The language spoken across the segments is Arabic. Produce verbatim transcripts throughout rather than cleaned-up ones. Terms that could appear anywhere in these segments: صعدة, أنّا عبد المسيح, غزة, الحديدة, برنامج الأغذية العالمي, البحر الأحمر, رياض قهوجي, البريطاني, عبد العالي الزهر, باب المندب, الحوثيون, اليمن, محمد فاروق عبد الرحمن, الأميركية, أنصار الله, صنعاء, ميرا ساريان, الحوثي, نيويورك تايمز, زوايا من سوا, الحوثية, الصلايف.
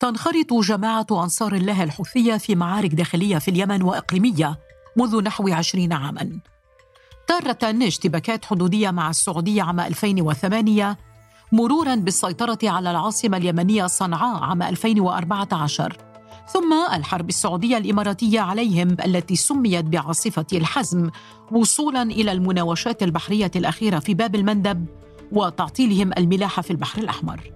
تنخرط جماعة أنصار الله الحوثية في معارك داخلية في اليمن وإقليمية منذ نحو عشرين عاماً، تارة اشتباكات حدودية مع السعودية عام ألفين وثمانية، مروراً بالسيطرة على العاصمة اليمنية صنعاء عام ألفين وأربعة عشر، ثم الحرب السعودية الإماراتية عليهم التي سميت بعاصفة الحزم وصولاً إلى المناوشات البحرية الأخيرة في باب المندب وتعطيلهم الملاحة في البحر الأحمر.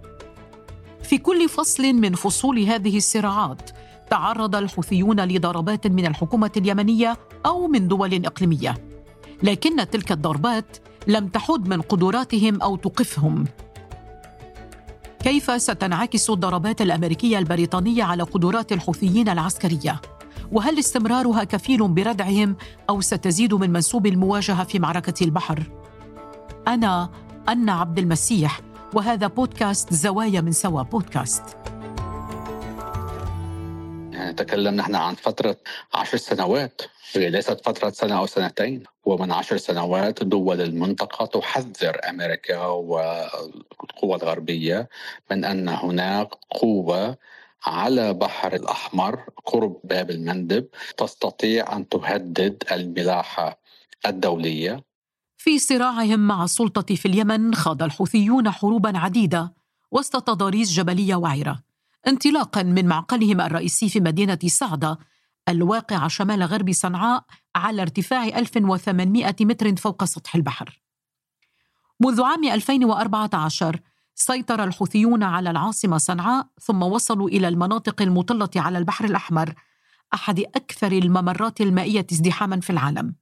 في كل فصل من فصول هذه الصراعات تعرض الحوثيون لضربات من الحكومة اليمنية أو من دول إقليمية، لكن تلك الضربات لم تحد من قدراتهم أو توقفهم. كيف ستنعكس الضربات الأمريكية البريطانية على قدرات الحوثيين العسكرية؟ وهل استمرارها كفيل بردعهم أو ستزيد من منسوب المواجهة في معركة البحر؟ أنا أنّا عبد المسيح، وهذا بودكاست زوايا من سوا بودكاست. نتكلم نحن عن فترة عشر سنوات، ليست فترة سنة أو سنتين. ومن عشر سنوات دول المنطقة تحذر أمريكا والقوى الغربية من أن هناك قوة على البحر الأحمر قرب باب المندب تستطيع أن تهدد الملاحة الدولية. في صراعهم مع السلطة في اليمن خاض الحوثيون حروباً عديدة وسط تضاريس جبلية وعرة، انطلاقاً من معقلهم الرئيسي في مدينة صعدة الواقعة شمال غرب صنعاء على ارتفاع ألف وثمانمائة متر فوق سطح البحر. منذ عام ألفين وأربعة عشر سيطر الحوثيون على العاصمة صنعاء، ثم وصلوا إلى المناطق المطلة على البحر الأحمر، أحد أكثر الممرات المائية ازدحاماً في العالم.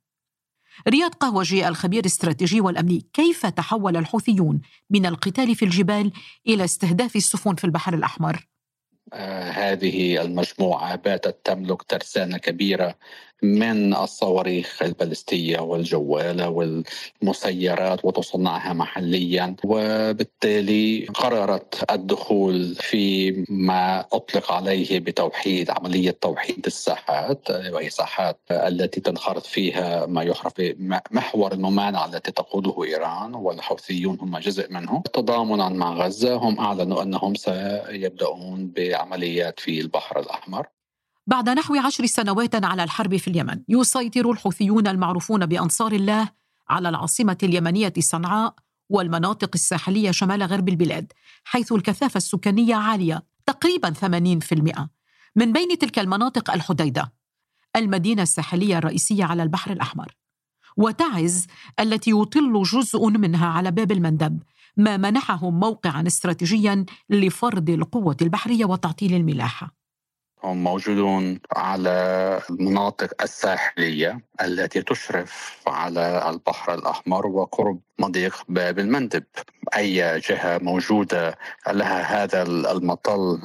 رياض قهوجي الخبير الاستراتيجي والأمني، كيف تحول الحوثيون من القتال في الجبال إلى استهداف السفن في البحر الأحمر؟ آه هذه المجموعة باتت تملك ترسانة كبيرة من الصواريخ البالستية والجوالة والمسيرات وتصنعها محليا، وبالتالي قررت الدخول في ما أطلق عليه بتوحيد عملية توحيد الساحات، وهي ساحات التي تنخرط فيها ما يعرف محور الممانعة التي تقوده إيران، والحوثيون هم جزء منه. تضامنا مع غزة هم أعلنوا أنهم سيبدأون بعمليات في البحر الأحمر. بعد نحو عشر سنوات على الحرب في اليمن، يسيطر الحوثيون المعروفون بأنصار الله على العاصمة اليمنية صنعاء والمناطق الساحلية شمال غرب البلاد، حيث الكثافة السكانية عالية تقريباً ثمانين بالمئة. من بين تلك المناطق الحديدة، المدينة الساحلية الرئيسية على البحر الأحمر، وتعز التي يطل جزء منها على باب المندب، ما منحهم موقعاً استراتيجياً لفرض القوة البحرية وتعطيل الملاحة. هم موجودون على المناطق الساحلية التي تشرف على البحر الأحمر وقرب مضيق باب المندب. أي جهة موجودة لها هذا المطل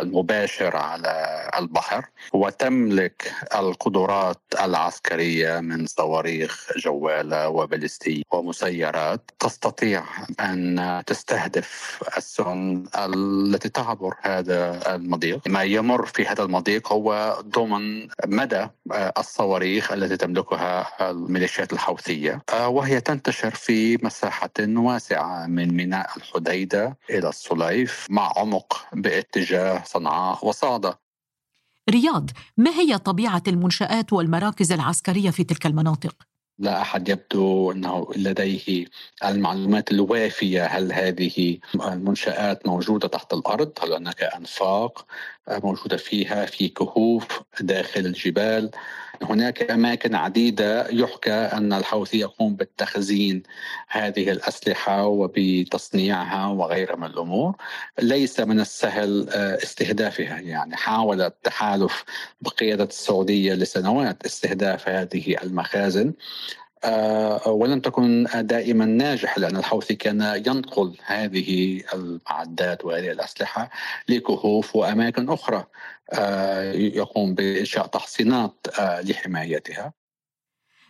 المباشر على البحر وتملك القدرات العسكرية من صواريخ جوالة وبالستية ومسيرات تستطيع أن تستهدف السفن التي تعبر هذا المضيق. ما يمر في هذا المضيق هو ضمن مدى الصواريخ التي تملكها الميليشيات الحوثية، وهي تنتشر في مساحة واسعة من ميناء الحديدة إلى الصلايف مع عمق باتجاه صنعاء وصعدة. رياض، ما هي طبيعة المنشآت والمراكز العسكرية في تلك المناطق؟ لا أحد يبدو أنه لديه المعلومات الوافية. هل هذه المنشآت موجودة تحت الأرض؟ هل هناك أنفاق موجودة فيها في كهوف داخل الجبال؟ هناك أماكن عديدة يحكى أن الحوثي يقوم بالتخزين هذه الأسلحة وبتصنيعها وغيرها من الأمور. ليس من السهل استهدافها، يعني حاول التحالف بقيادة السعودية لسنوات استهداف هذه المخازن ولم تكن دائما ناجح، لأن الحوثي كان ينقل هذه المعدات وهذه الأسلحة لكهوف وأماكن أخرى يقوم بإنشاء تحصينات لحمايتها.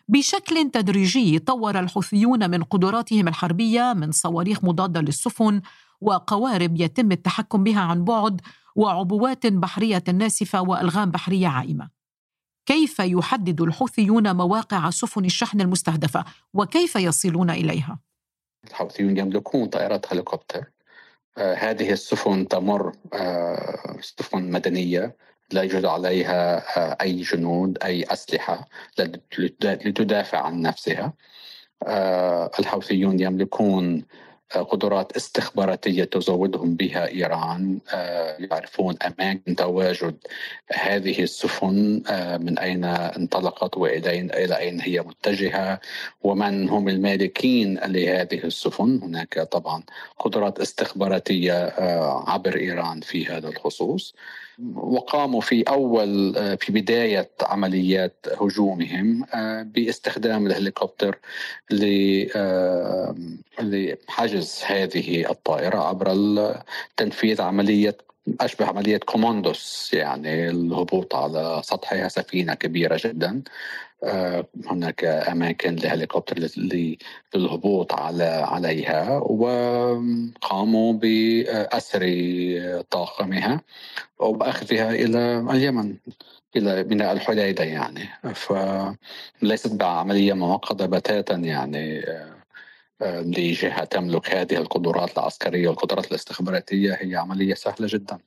بشكل تدريجي طور الحوثيون من قدراتهم الحربية من صواريخ مضادة للسفن وقوارب يتم التحكم بها عن بعد وعبوات بحرية ناسفة وألغام بحرية عائمة. كيف يحدد الحوثيون مواقع سفن الشحن المستهدفة وكيف يصلون إليها؟ الحوثيون يملكون طائرات هليكوبتر هذه السفن تمر سفن مدنية لا يوجد عليها أي جنود أي أسلحة لتدافع عن نفسها. الحوثيون يملكون قدرات استخباراتية تزودهم بها إيران، يعرفون أماكن تواجد هذه السفن، من أين انطلقت وإلى إلى أين هي متجهة ومن هم المالكين لهذه السفن. هناك طبعا قدرات استخباراتية عبر إيران في هذا الخصوص. وقاموا في أول في بداية عمليات هجومهم باستخدام الهليكوبتر لحجز هذه الطائرة عبر تنفيذ عملية أشبه عملية كوماندوس، يعني الهبوط على سطحها سفينة كبيرة جدا. هناك أماكن لهليكوبتر للهبوط على عليها، وقاموا بأسر طاقمها وبأخذها إلى اليمن إلى ميناء الحديدة. يعني فليست بعملية معقدة بتاتا يعني لجهة تملك هذه القدرات العسكرية والقدرات الاستخباراتية، هي عملية سهلة جدا.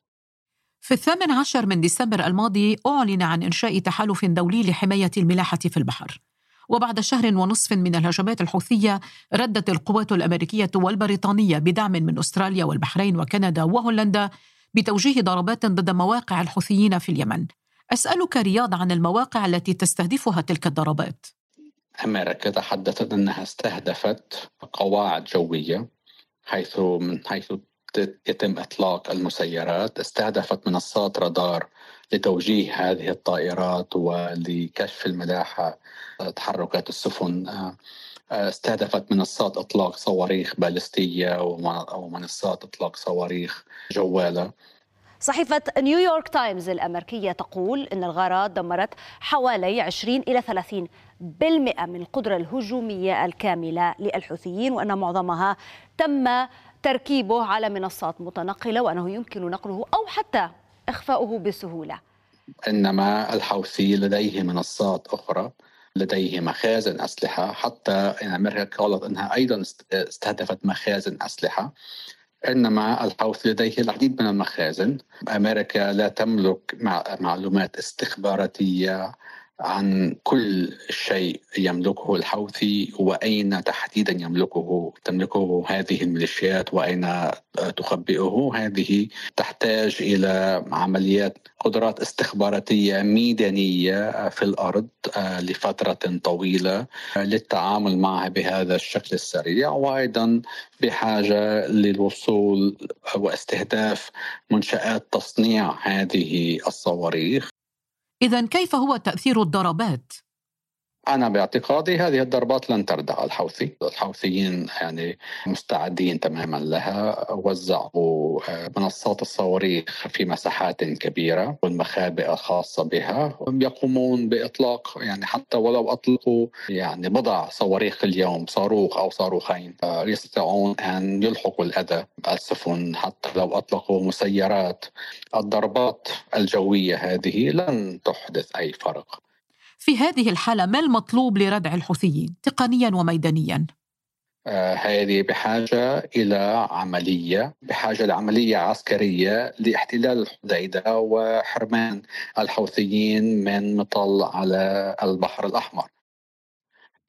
في الثامن عشر من ديسمبر الماضي أعلن عن إنشاء تحالف دولي لحماية الملاحة في البحر، وبعد شهر ونصف من الهجمات الحوثية ردت القوات الأمريكية والبريطانية بدعم من أستراليا والبحرين وكندا وهولندا بتوجيه ضربات ضد مواقع الحوثيين في اليمن. أسألك رياض عن المواقع التي تستهدفها تلك الضربات. أمريكا تحدثت أنها استهدفت قواعد جوية حيث من حيث يتم إطلاق المسيرات، استهدفت منصات رادار لتوجيه هذه الطائرات ولكشف الملاحة تحركات السفن، استهدفت منصات إطلاق صواريخ باليستية ومنصات إطلاق صواريخ جوالة. صحيفة نيويورك تايمز الأمريكية تقول إن الغارات دمرت حوالي عشرين إلى ثلاثين بالمئة من القدرة الهجومية الكاملة للحوثيين، وأن معظمها تم تركيبه على منصات متنقلة وأنه يمكن نقله أو حتى إخفاؤه بسهولة. إنما الحوثي لديه منصات أخرى، لديه مخازن أسلحة، حتى أمريكا قالت أنها أيضا استهدفت مخازن أسلحة. إنما الحوثي لديه العديد من المخازن. أمريكا لا تملك معلومات استخباراتية عن كل شيء يملكه الحوثي وأين تحديدا يملكه تملكه هذه الميليشيات وأين تخبئه. هذه تحتاج إلى عمليات قدرات استخباراتية ميدانية في الأرض لفترة طويلة للتعامل معها بهذا الشكل السريع، وأيضا بحاجة للوصول واستهداف منشآت تصنيع هذه الصواريخ. إذن كيف هو تأثير الضربات؟ أنا باعتقادي هذه الضربات لن تردع الحوثي، الحوثيين يعني مستعدين تماما لها. وزعوا منصات الصواريخ في مساحات كبيرة والمخابئ الخاصة بها، يقومون بإطلاق يعني حتى ولو أطلقوا يعني بضع صواريخ اليوم، صاروخ أو صاروخين، يستطيعون أن يلحقوا الأذى السفن حتى لو أطلقوا مسيرات. الضربات الجوية هذه لن تحدث أي فرق. في هذه الحالة ما المطلوب لردع الحوثيين تقنياً وميدانياً؟ آه هذه بحاجة إلى عملية، بحاجة لعملية عسكرية لاحتلال الحديدة وحرمان الحوثيين من مطل على البحر الأحمر.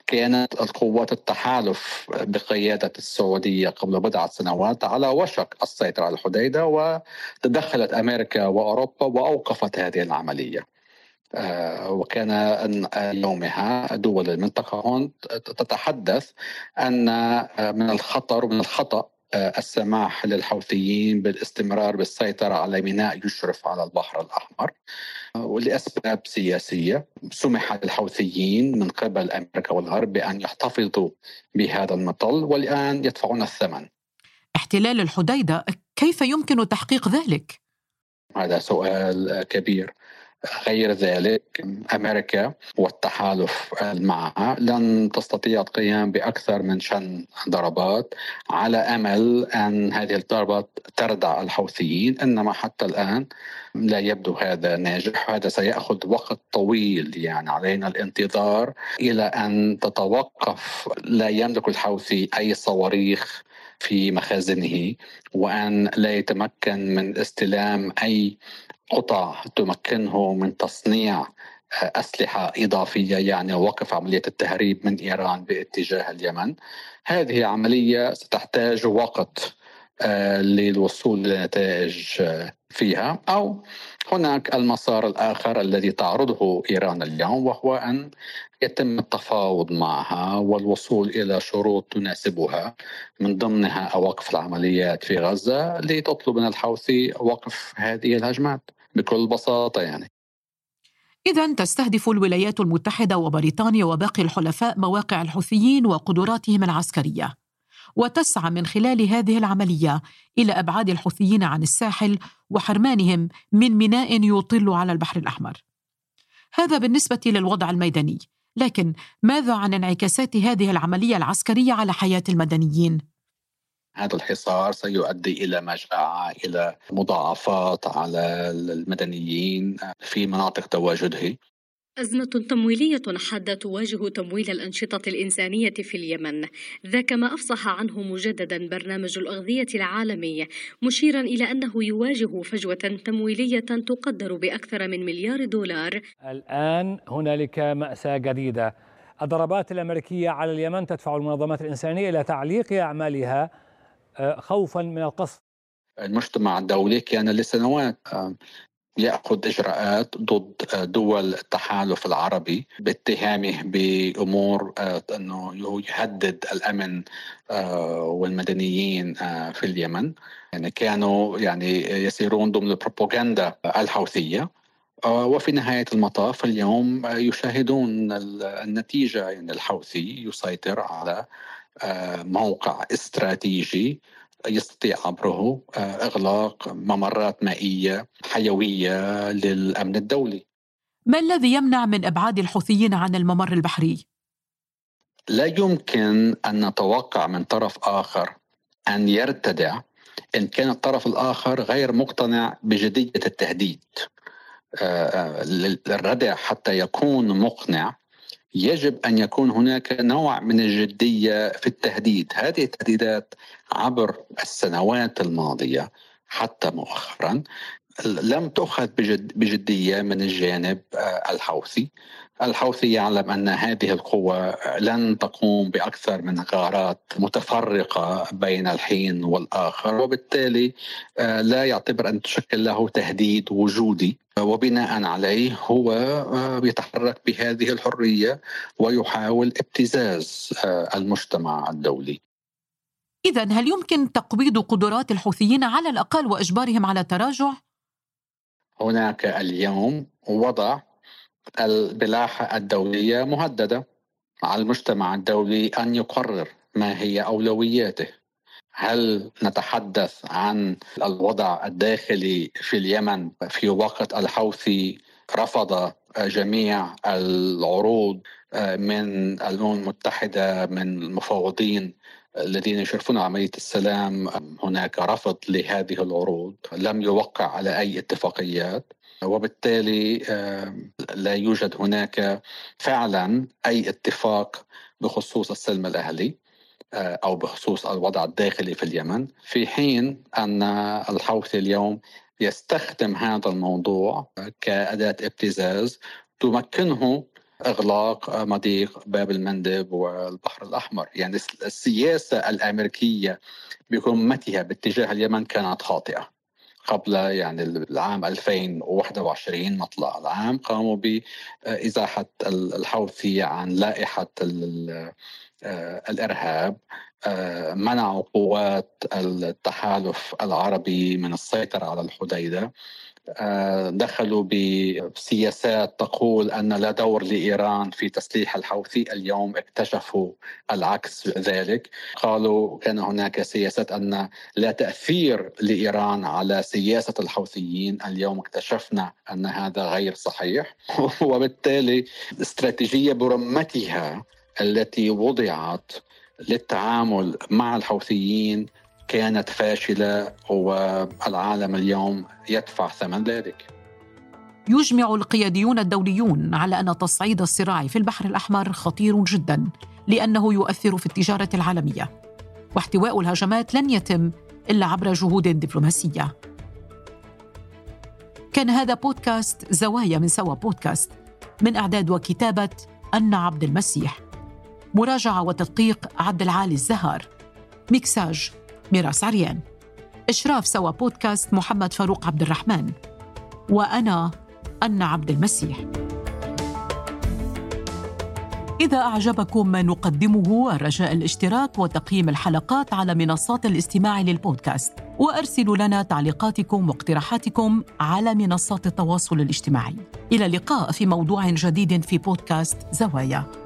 كانت القوات التحالف بقيادة السعودية قبل بضعة سنوات على وشك السيطرة على الحديدة، وتدخلت أمريكا وأوروبا وأوقفت هذه العملية. وكان يومها دول المنطقة هون تتحدث أن من الخطر ومن الخطأ السماح للحوثيين بالاستمرار بالسيطرة على ميناء يشرف على البحر الأحمر، ولأسباب سياسية سمح للحوثيين من قبل أمريكا والغرب بأن يحتفظوا بهذا المطل، والآن يدفعون الثمن. احتلال الحديدة كيف يمكن تحقيق ذلك؟ هذا سؤال كبير. غير ذلك أمريكا والتحالف معها لن تستطيع القيام بأكثر من شن ضربات على أمل أن هذه الضربات تردع الحوثيين، إنما حتى الآن لا يبدو هذا ناجح. هذا سيأخذ وقت طويل، يعني علينا الانتظار إلى أن تتوقف. لا يملك الحوثي أي صواريخ في مخازنه، وأن لا يتمكن من استلام أي قطع تمكنه من تصنيع أسلحة إضافية، يعني وقف عملية التهريب من إيران باتجاه اليمن. هذه عملية ستحتاج وقت للوصول لنتائج فيها. أو هناك المسار الآخر الذي تعرضه إيران اليوم، وهو أن يتم التفاوض معها والوصول إلى شروط تناسبها، من ضمنها وقف العمليات في غزة، لتطلب من الحوثي وقف هذه الهجمات بكل بساطة. يعني إذن تستهدف الولايات المتحدة وبريطانيا وباقي الحلفاء مواقع الحوثيين وقدراتهم العسكرية، وتسعى من خلال هذه العملية إلى أبعاد الحوثيين عن الساحل وحرمانهم من ميناء يطل على البحر الأحمر. هذا بالنسبة للوضع الميداني، لكن ماذا عن انعكاسات هذه العملية العسكرية على حياة المدنيين؟ هذا الحصار سيؤدي إلى مجاعة، إلى مضاعفات على المدنيين في مناطق تواجده. أزمة تمويلية حادة تواجه تمويل الأنشطة الإنسانية في اليمن، ذا كما أفصح عنه مجددا برنامج الأغذية العالمي، مشيرا إلى أنه يواجه فجوة تمويلية تقدر بأكثر من مليار دولار. الآن هنالك مأساة جديدة، الضربات الأمريكية على اليمن تدفع المنظمات الإنسانية إلى تعليق أعمالها خوفا من القصف. المجتمع الدولي كان لسنوات يأخذ إجراءات ضد دول التحالف العربي باتهامه بأمور أنه يهدد الأمن والمدنيين في اليمن. يعني كانوا يعني يسيرون ضمن البروباغندا الحوثية، وفي نهاية المطاف اليوم يشاهدون النتيجة. يعني الحوثي يسيطر على موقع استراتيجي يستطيع عبره إغلاق ممرات مائية حيوية للأمن الدولي. ما الذي يمنع من إبعاد الحوثيين عن الممر البحري؟ لا يمكن أن نتوقع من طرف آخر أن يرتدع إن كان الطرف الآخر غير مقتنع بجدية التهديد. الردع حتى يكون مقنع يجب أن يكون هناك نوع من الجدية في التهديد. هذه التهديدات عبر السنوات الماضية حتى مؤخرا لم تؤخذ بجد بجدية من الجانب الحوثي. الحوثي يعلم أن هذه القوة لن تقوم بأكثر من غارات متفرقة بين الحين والآخر، وبالتالي لا يعتبر أن تشكل له تهديد وجودي، وبناء عليه هو يتحرك بهذه الحرية ويحاول ابتزاز المجتمع الدولي. إذن هل يمكن تقويض قدرات الحوثيين على الأقل وإجبارهم على التراجع؟ هناك اليوم وضع البلاحة الدولية مهددة، على المجتمع الدولي أن يقرر ما هي أولوياته. هل نتحدث عن الوضع الداخلي في اليمن في وقت الحوثي رفض جميع العروض من الأمم المتحدة، من المفوضين الذين يشرفون عملية السلام؟ هناك رفض لهذه العروض، لم يوقع على أي اتفاقيات، وبالتالي لا يوجد هناك فعلا أي اتفاق بخصوص السلم الأهلي أو بخصوص الوضع الداخلي في اليمن، في حين أن الحوثي اليوم يستخدم هذا الموضوع كأداة ابتزاز تمكنه إغلاق مضيق باب المندب والبحر الأحمر. يعني السياسة الأمريكية بكمتها باتجاه اليمن كانت خاطئة. قبل يعني العام ألفين وواحد وعشرين مطلع العام قاموا بإزاحة الحوثي عن لائحة الإرهاب، منعوا قوات التحالف العربي من السيطرة على الحديدة، دخلوا بسياسات تقول أن لا دور لإيران في تسليح الحوثي. اليوم اكتشفوا العكس ذلك، قالوا كان هناك سياسة أن لا تأثير لإيران على سياسة الحوثيين. اليوم اكتشفنا أن هذا غير صحيح، وبالتالي استراتيجية برمتها التي وضعت للتعامل مع الحوثيين كانت فاشلة، والعالم اليوم يدفع ثمن ذلك. يجمع القياديون الدوليون على أن تصعيد الصراع في البحر الأحمر خطير جدا، لأنه يؤثر في التجارة العالمية. واحتواء الهجمات لن يتم إلا عبر جهود دبلوماسية. كان هذا بودكاست زوايا من سوا بودكاست، من إعداد وكتابة أنّا عبد المسيح، مراجعة وتدقيق عبد العالي الزهر، ميكساج ميرا ساريان، إشراف سوا بودكاست محمد فاروق عبد الرحمن، وأنا أنّا عبد المسيح. إذا أعجبكم ما نقدمه، رجاء الاشتراك وتقييم الحلقات على منصات الاستماع للبودكاست، وأرسلوا لنا تعليقاتكم واقتراحاتكم على منصات التواصل الاجتماعي. إلى اللقاء في موضوع جديد في بودكاست زوايا.